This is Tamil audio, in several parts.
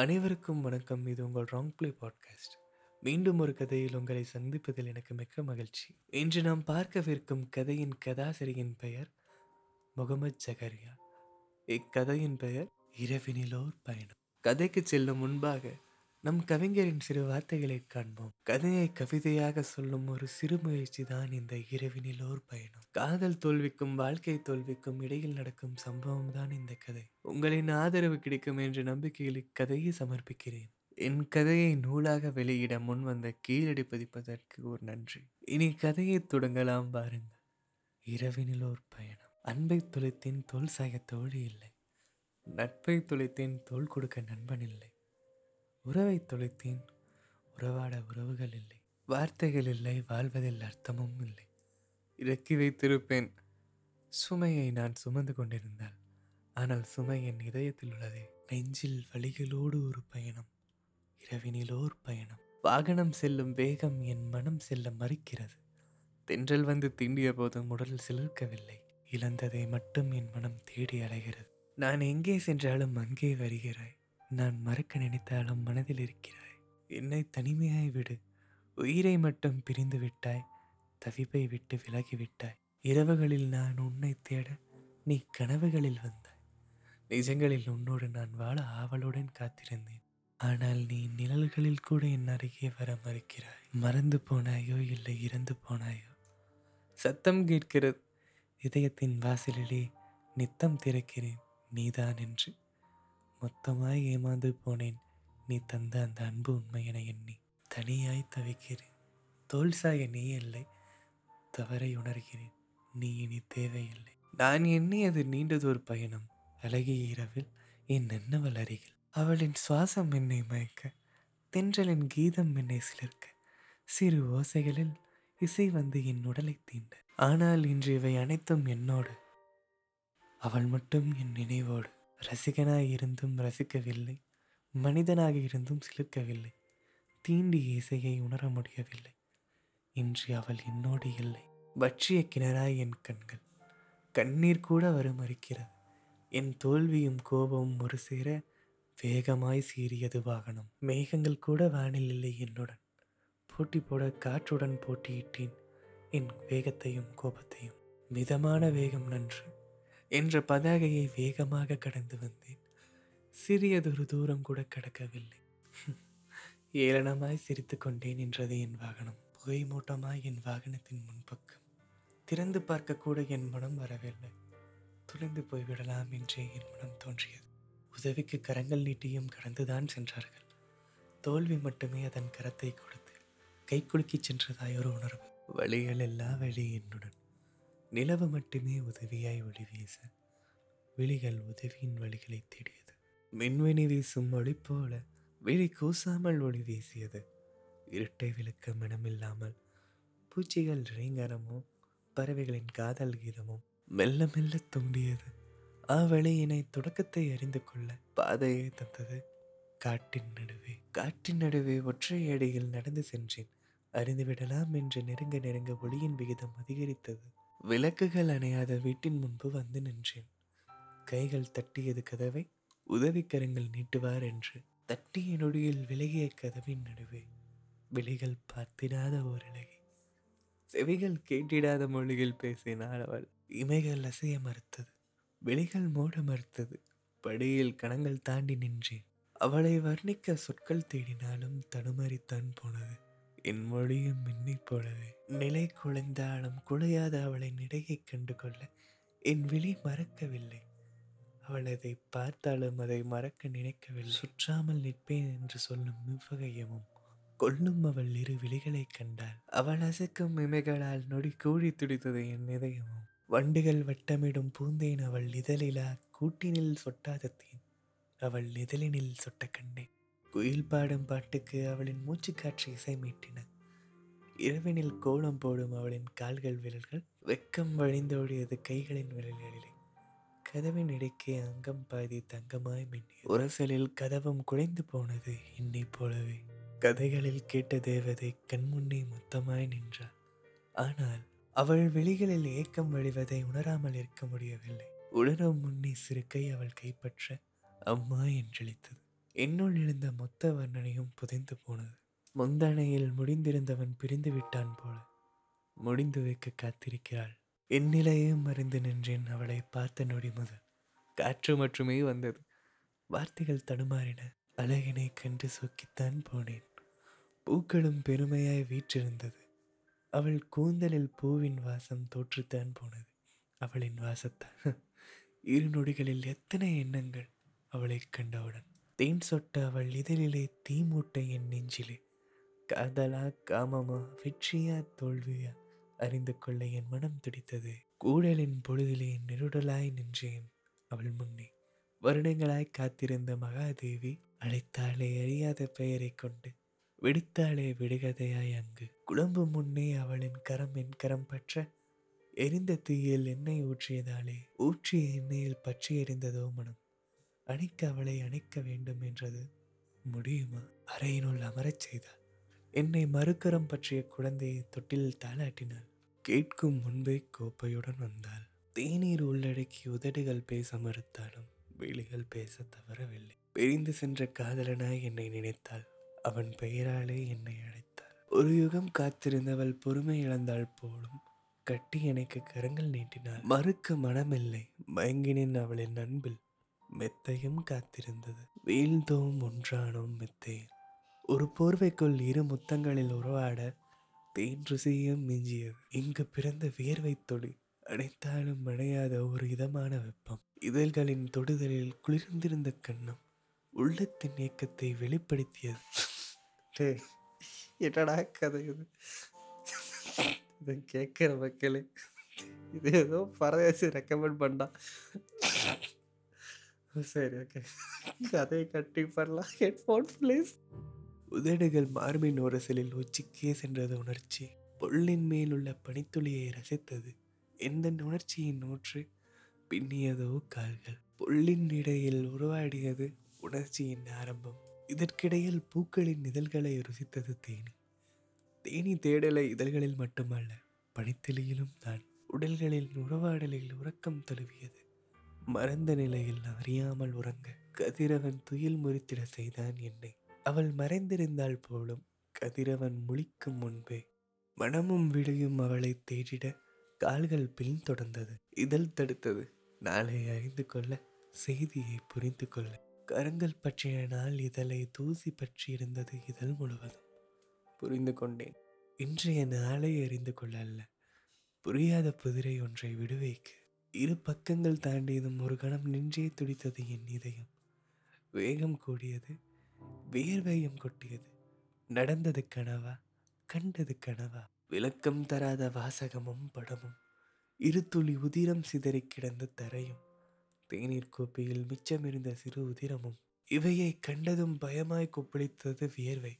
அனைவருக்கும் வணக்கம். இது உங்கள் ராங் பிளே பாட்காஸ்ட். மீண்டும் ஒரு கதையில் உங்களை சந்திப்பதில் எனக்கு மிக்க மகிழ்ச்சி. இன்று நாம் பார்க்கவிருக்கும் கதையின் கதாசிரியரின் பெயர் முகமது ஜஹரியா. இக்கதையின் பெயர் இரவினிலோர் பயணம். கதைக்கு செல்லும் முன்பாக நம் கவிஞரின் சிறு வார்த்தைகளை காண்போம். கதையை கவிதையாக சொல்லும் ஒரு சிறு முயற்சி தான் இந்த இரவினிலோர் பயணம். காதல் தோல்விக்கும் வாழ்க்கை தோல்விக்கும் இடையில் நடக்கும் சம்பவம் தான் இந்த கதை. உங்களின் ஆதரவு கிடைக்கும் என்ற நம்பிக்கையில் இக்கதையை சமர்ப்பிக்கிறேன். என் கதையை நூலாக வெளியிட முன் வந்த கீழடி பதிப்பதற்கு ஒரு நன்றி. இனி கதையை தொடங்கலாம் பாருங்கள். இரவினில் ஒரு பயணம். அன்பை துளைத்தேன் தோல் சாய தோழி இல்லை, நட்பை துளைத்தேன் தோல் கொடுக்க நண்பன் இல்லை, உறவை துளைத்தேன் உறவாட உறவுகள் இல்லை, வார்த்தைகள் இல்லை, வாழ்வதில் அர்த்தமும் இல்லை. இறக்கி வைத்திருப்பேன் சுமையை நான் சுமந்து கொண்டிருந்தாள். ஆனால் சுமை என் இதயத்தில் உள்ளதே. நெஞ்சில் வழிகளோடு ஒரு பயணம், இரவினிலோர் பயணம். வாகனம் செல்லும் வேகம் என் மனம் செல்ல மறுக்கிறது. தென்றல் வந்து தீண்டிய போதும் உடல் சிலிர்க்கவில்லை. இழந்ததை மட்டும் என் மனம் தேடி அலைகிறது. நான் எங்கே சென்றாலும் அங்கே வருகிறாய், நான் மறக்க நினைத்தாலும் மனதில் இருக்கிறாய். என்னை தனிமையாய் விடு, உயிரை மட்டும் பிரிந்து விட்டாய், தவிப்பை விட்டு விலகிவிட்டாய். இரவுகளில் நான் உன்னை தேட, நீ கனவுகளில் வந்தாய். நிஜங்களில் உன்னோடு நான் வாழ ஆவலுடன் காத்திருந்தேன். ஆனால் நீ நிழல்களில் கூட என் அருகே வர மறுக்கிறாய். மறந்து போனாயோ இல்லை இறந்து போனாயோ? சத்தம் கேட்கிறது இதயத்தின் வாசலிலே, நித்தம் திறக்கிறேன் நீதான் என்று. மொத்தமாய் ஏமாந்து போனேன். நீ தந்த அந்த அன்பு உண்மை என எண்ணி தனியாய் தவிக்கிறேன். தோல் சாய நீ இல்லை, தவறை உணர்கிறேன். நீ இனி தேவையில்லை. நான் எண்ணியது நீண்டதொரு பயணம். அழகிய இரவில் என் நன்னவள் அருகில், அவளின் சுவாசம் என்னை மயக்க, தென்றலின் கீதம் என்னை சிலிர்க்க, சிறு ஓசைகளில் இசை வந்து என் உடலை தீண்ட. ஆனால் இன்று இவை அனைத்தும் என்னோடு, அவள் மட்டும் என் நினைவோடு. ரசிகனாக இருந்தும் ரசிக்கவில்லை, மனிதனாக இருந்தும் சிலிர்க்கவில்லை, தீண்டிய இசையை உணர முடியவில்லை. இன்று அவள் என்னோடு இல்லை. வற்றிய கிணறாய் என் கண்கள், கண்ணீர் கூட வர மறுக்கிறது. என் தோல்வியும் கோபமும் ஒரு சேர வேகமாய் சீறியது வாகனம். மேகங்கள் கூட வானில் இல்லை என்னுடன். போட்டி போட காற்றுடன் போட்டியிட்டேன் என் வேகத்தையும் கோபத்தையும். மிதமான வேகம் நன்று என்ற பதாகையை வேகமாக கடந்து வந்தேன். சிறியதொரு தூரம் கூட கடக்கவில்லை. ஏளனமாய் சிரித்து கொண்டே நின்றது என் வாகனம். புகை மூட்டமாய் என் வாகனத்தின் முன்பக்கம். திறந்து பார்க்கக்கூட என் மனம் வரவில்லை. துளைந்து போய்விடலாம் என்றே என் மனம் தோன்றியது. உதவிக்கு கரங்கள் நீட்டியும் கடந்துதான் சென்றார்கள். தோல்வி மட்டுமே அதன் கரத்தை கொடுத்து கை குலுக்கி சென்றதாயொரு உணர்வு. வழிகள் எல்லா வழி என்னுடன். நிலவு மட்டுமே உதவியாய் ஒளி வீச, விழிகள் உதவியின் வழிகளை தேடியது. மின்வினி வீசும் ஒளி போல விழி கூசாமல் ஒளி வீசியது. இரட்டை விளக்க மனமில்லாமல் பூச்சிகள் இறைங்கரமும் பறவைகளின் காதல் கீதமும் மெல்ல மெல்ல தூண்டியது. அவ்வழியினை தொடக்கத்தை அறிந்து கொள்ள பாதையை தந்தது காட்டின் நடுவே. ஒற்றை அடியில் நடந்து சென்றேன். அறிந்துவிடலாம் என்று நெருங்க நெருங்க ஒளியின் விகிதம் அதிகரித்தது. விளக்குகள் அணையாத வீட்டின் முன்பு வந்து நின்றேன். கைகள் தட்டியது கதவை, உதவிக்கரங்கள் நீட்டுவார் என்று. தட்டிய நொடியில் விலகிய கதவின் நடுவே, விழிகள் பார்த்திடாத ஓரழகி, செவிகள் கேட்டிடாத மொழியில் பேசினாள் அவள். இமைகள் அசைய மறுத்தது, விழிகள் மூட மறுத்தது. படியில் கணங்கள் தாண்டி நின்றேன். அவளை வர்ணிக்க சொற்கள் தேடினாலும் தடுமாறித்தான் போனது. என் மொழியும் என்னை போலவே நிலை குலைந்தாலும் குலையாத அவளை நிலையை கண்டு கொள்ள என் விழி மறக்கவில்லை. அவள் அதை பார்த்தாலும் அதை மறக்க நினைக்கவில்லை. சுற்றாமல் நிற்பேன் என்று சொல்லும் மிவ்வகையமும் கொள்ளும் அவள் இரு விழிகளை கண்டாள். அவள் அசைக்கும் இமைகளால் நொடி கூழி துடித்தது என் இதயமும். வண்டுகள் வட்டமிடும் பூந்தேன் அவள் இதழிலா கூட்டினில் சொட்டாத தேன் அவள் இதழினில் சொட்ட கண்டேன். குயில் பாடும் பாட்டுக்கு அவளின் மூச்சுக்காற்று இசை மீட்டின. இரவினில் கோலம் போடும் அவளின் கால்கள் விரல்கள். வெக்கம் வழிந்தோடியது கைகளின் விரல்களிலே. கதவின் இடைக்கே அங்கம் பாதி தங்கமாய் மின்னிய உரசலில் கதவும் குழைந்து போனது என்னை போலவே. கதைகளில் கேட்ட தேவதை கண்முன்னே மொத்தமாய் நின்றாள். ஆனால் அவள் விழிகளில் ஏக்கம் வழிவதை உணராமல் இருக்க முடியவில்லை. உணரும் முன்னே சிறுக்கை அவள் கைப்பற்ற அம்மா என்றழைத்தது. என்னுள் எழுந்த மொத்த வர்ணனையும் புதைந்து போனது. முந்தணையில் முடிந்திருந்தவன் பிரிந்து விட்டான் போல முடிந்து வைக்க காத்திருக்கிறாள். என் நிலையையும் மறைந்து நின்றேன். அவளை பார்த்த நொடி முதல் காற்று மட்டுமே வந்தது. வார்த்தைகள் தடுமாறின. அழகினை கண்டு சொக்கித்தான் போனேன். பூக்களும் பெருமையாய் வீற்றிருந்தது. அவள் கூந்தலில் பூவின் வாசம் தோற்றுத்தான் போனது. அவளின் வாசத்தான். இரு நொடிகளில் எத்தனை எண்ணங்கள் அவளை கண்டவுடன். தேன் சொட்ட அவள் இதழிலே, தீமூட்டை என் நெஞ்சிலே. காதலா காமமா வெற்றியா தோல்வியா அறிந்து கொள்ள என் மனம் துடித்தது. கூடலின் பொழுதிலே நெருடலாய் நின்றேன் அவள் முன்னே. வருடங்களாய் காத்திருந்த மகாதேவி அழைத்தாளே அறியாத பெயரை கொண்டு. வெடித்தாளே விடுகதையாய் அங்கு. குழம்பு முன்னே அவளின் கரம் என் கரம் பற்ற எரிந்த தீயில் எண்ணெய் ஊற்றியதாலே ஊற்றிய எண்ணெயில் பற்றி எரிந்ததோ மனம். அணைக்க அவளை அணைக்க வேண்டும் என்றது. முடியுமா? அறையினுள் அமரச் செய்தாள். என்னை மறுக்கரம் பற்றிய குழந்தையை தொட்டில் தாளாட்டினாள். கேட்கும் முன்பே கோப்பையுடன் வந்தாள். தேநீர் உள்ளடக்கி உதடுகள் பேச மறுத்தாலும் விழிகள் பேச தவறவில்லை. பிரிந்து சென்ற காதலனாய் என்னை நினைத்தாள். அவன் பெயராலே என்னை அழைத்தாள். ஒரு யுகம் காத்திருந்தவள் பொறுமை இழந்தாள் போலும். கட்டி எனக்கு கரங்கள் நீட்டினாள். மறுக்க மனமில்லை. மயங்கினேன் அவளின் அன்பில். மெத்தையும் காத்திருந்தது. வீழ்ந்தோம் ஒன்றானோம் மெத்தை. ஒரு போர்வைக்குள் இரு முத்தங்களில் உறவாட தேன் ருசியும் மிஞ்சியது. இங்கு பிறந்த வியர்வை தொழி அனைத்தாலும் அணையாத ஒரு இதமான வெப்பம். இதழ்களின் தொடுதலில் குளிர்ந்திருந்த கண்ணம் உள்ளத்தின் ஏக்கத்தை வெளிப்படுத்தியது. என்னடா கதை இது? இதை கேட்குற மக்களே, இது ஏதோ பரதேசி ரெக்கமெண்ட் பண்ணா. சரி, ஓகே, கதை கட்டி பண்ணலாம். Headphone please. உதடுகள் மார்பின் ஓரசலில் உச்சிக்கே சென்றது. உணர்ச்சி பொல்லின் மேல் உள்ள பனித்துளியை ரசித்தது. எந்த உணர்ச்சியின் நூற்று பின்னியதோ கால்கள். பொல்லின் இடையில் உருவாடியது உணர்ச்சியின் ஆரம்பம். இதற்கிடையில் பூக்களின் இதழ்களை ருசித்தது தேனி. தேனி தேடலை இதழ்களில் மட்டுமல்ல, பனித்துளியிலும் தான். உடல்களில் உறவாடலில் உறக்கம் தழுவியது. மறந்த நிலையில் அறியாமல் உறங்க கதிரவன் துயில் முறித்திட செய்தான் என்னை. அவள் மறைந்திருந்தாள் போலும். கதிரவன் முழிக்கும் முன்பே மனமும் விழியும் அவளை தேடிட கால்கள் பின்தொடர்ந்தது. இதழ் தடுத்தது. நாளை அறிந்து கொள்ள, செய்தியை புரிந்து கொள்ள. கரங்கள் பற்றிய நாள் இதழை தூசி பற்றி இருந்தது. இதழ் முழுவதும் புரிந்து கொண்டேன். இன்றைய நாளை அறிந்து கொள்ள அல்ல, புரியாத புதிரை ஒன்றை விடுவிக்க. இரு பக்கங்கள் தாண்டியதும் ஒரு கணம் நின்றே துடித்தது என் இதயம். வேகம் கூடியது. வேர்வையும் கொட்டியது. நடந்தது கனவா? கண்டது கனவா? விளக்கம் தராத வாசகமும் படமும். இரு துளி உதிரம் சிதறி கிடந்த தரையும் தேநீர் கோப்பையில் மிச்சமிருந்த சிறு உதிரமும். இவையை கண்டதும் பயமாய் கொப்பளித்தது வியர்வை.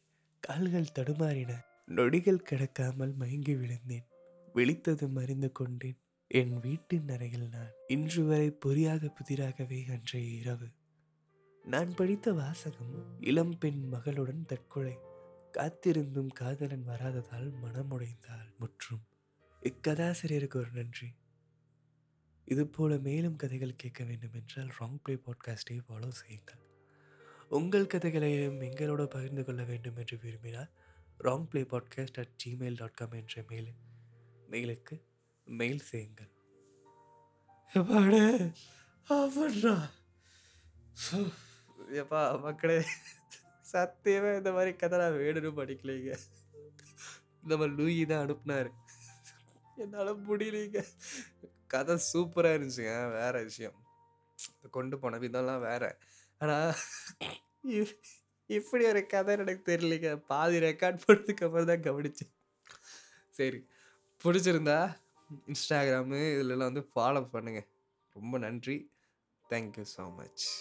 கால்கள் தடுமாறின. நொடிகள் கிடக்காமல் மயங்கி விழுந்தேன். விழித்ததும் அறிந்து கொண்டேன். என் வீட்டின் அறையில் நான். இன்று வரை புரியாத புதிராகவே அன்றைய இரவு. நான் படித்த வாசகம் இளம்பெண் மகளுடன் தற்கொலை. காத்திருந்தும் காதலன் வராததால் மனமுடைந்தாள் முற்றும். இக்கதாசிரியருக்கு ஒரு நன்றி. இதுபோல மேலும் கதைகள் கேட்க வேண்டும் என்றால் ராங் பிளே பாட்காஸ்டை ஃபாலோ செய்யுங்கள். உங்கள் கதைகளையும் எங்களோட பகிர்ந்து கொள்ள வேண்டும் என்று விரும்பினால் wrongplaypodcast@gmail.com என்ற மெயிலுக்கு மெயில் செய்யுங்கள். எப்பா மக்களே, சத்தியமே இந்த மாதிரி கதை நான் வேணும்னு படிக்கலைங்க. நம்ம லூயி தான் அனுப்புனாரு. என்னால் முடியலைங்க. கதை சூப்பராக இருந்துச்சுங்க. வேற விஷயம் கொண்டு போன விதம்லாம் வேற. ஆனால் இப்படி ஒரு கதை எனக்கு தெரியலைங்க. பாதி ரெக்கார்ட் போடுறதுக்கு அப்புறம் தான் கவனிச்சேன். சரி, பிடிச்சிருந்தா இன்ஸ்டாகிராமு இதிலெல்லாம் ஃபாலோ பண்ணுங்கள். ரொம்ப நன்றி. Thank you so much.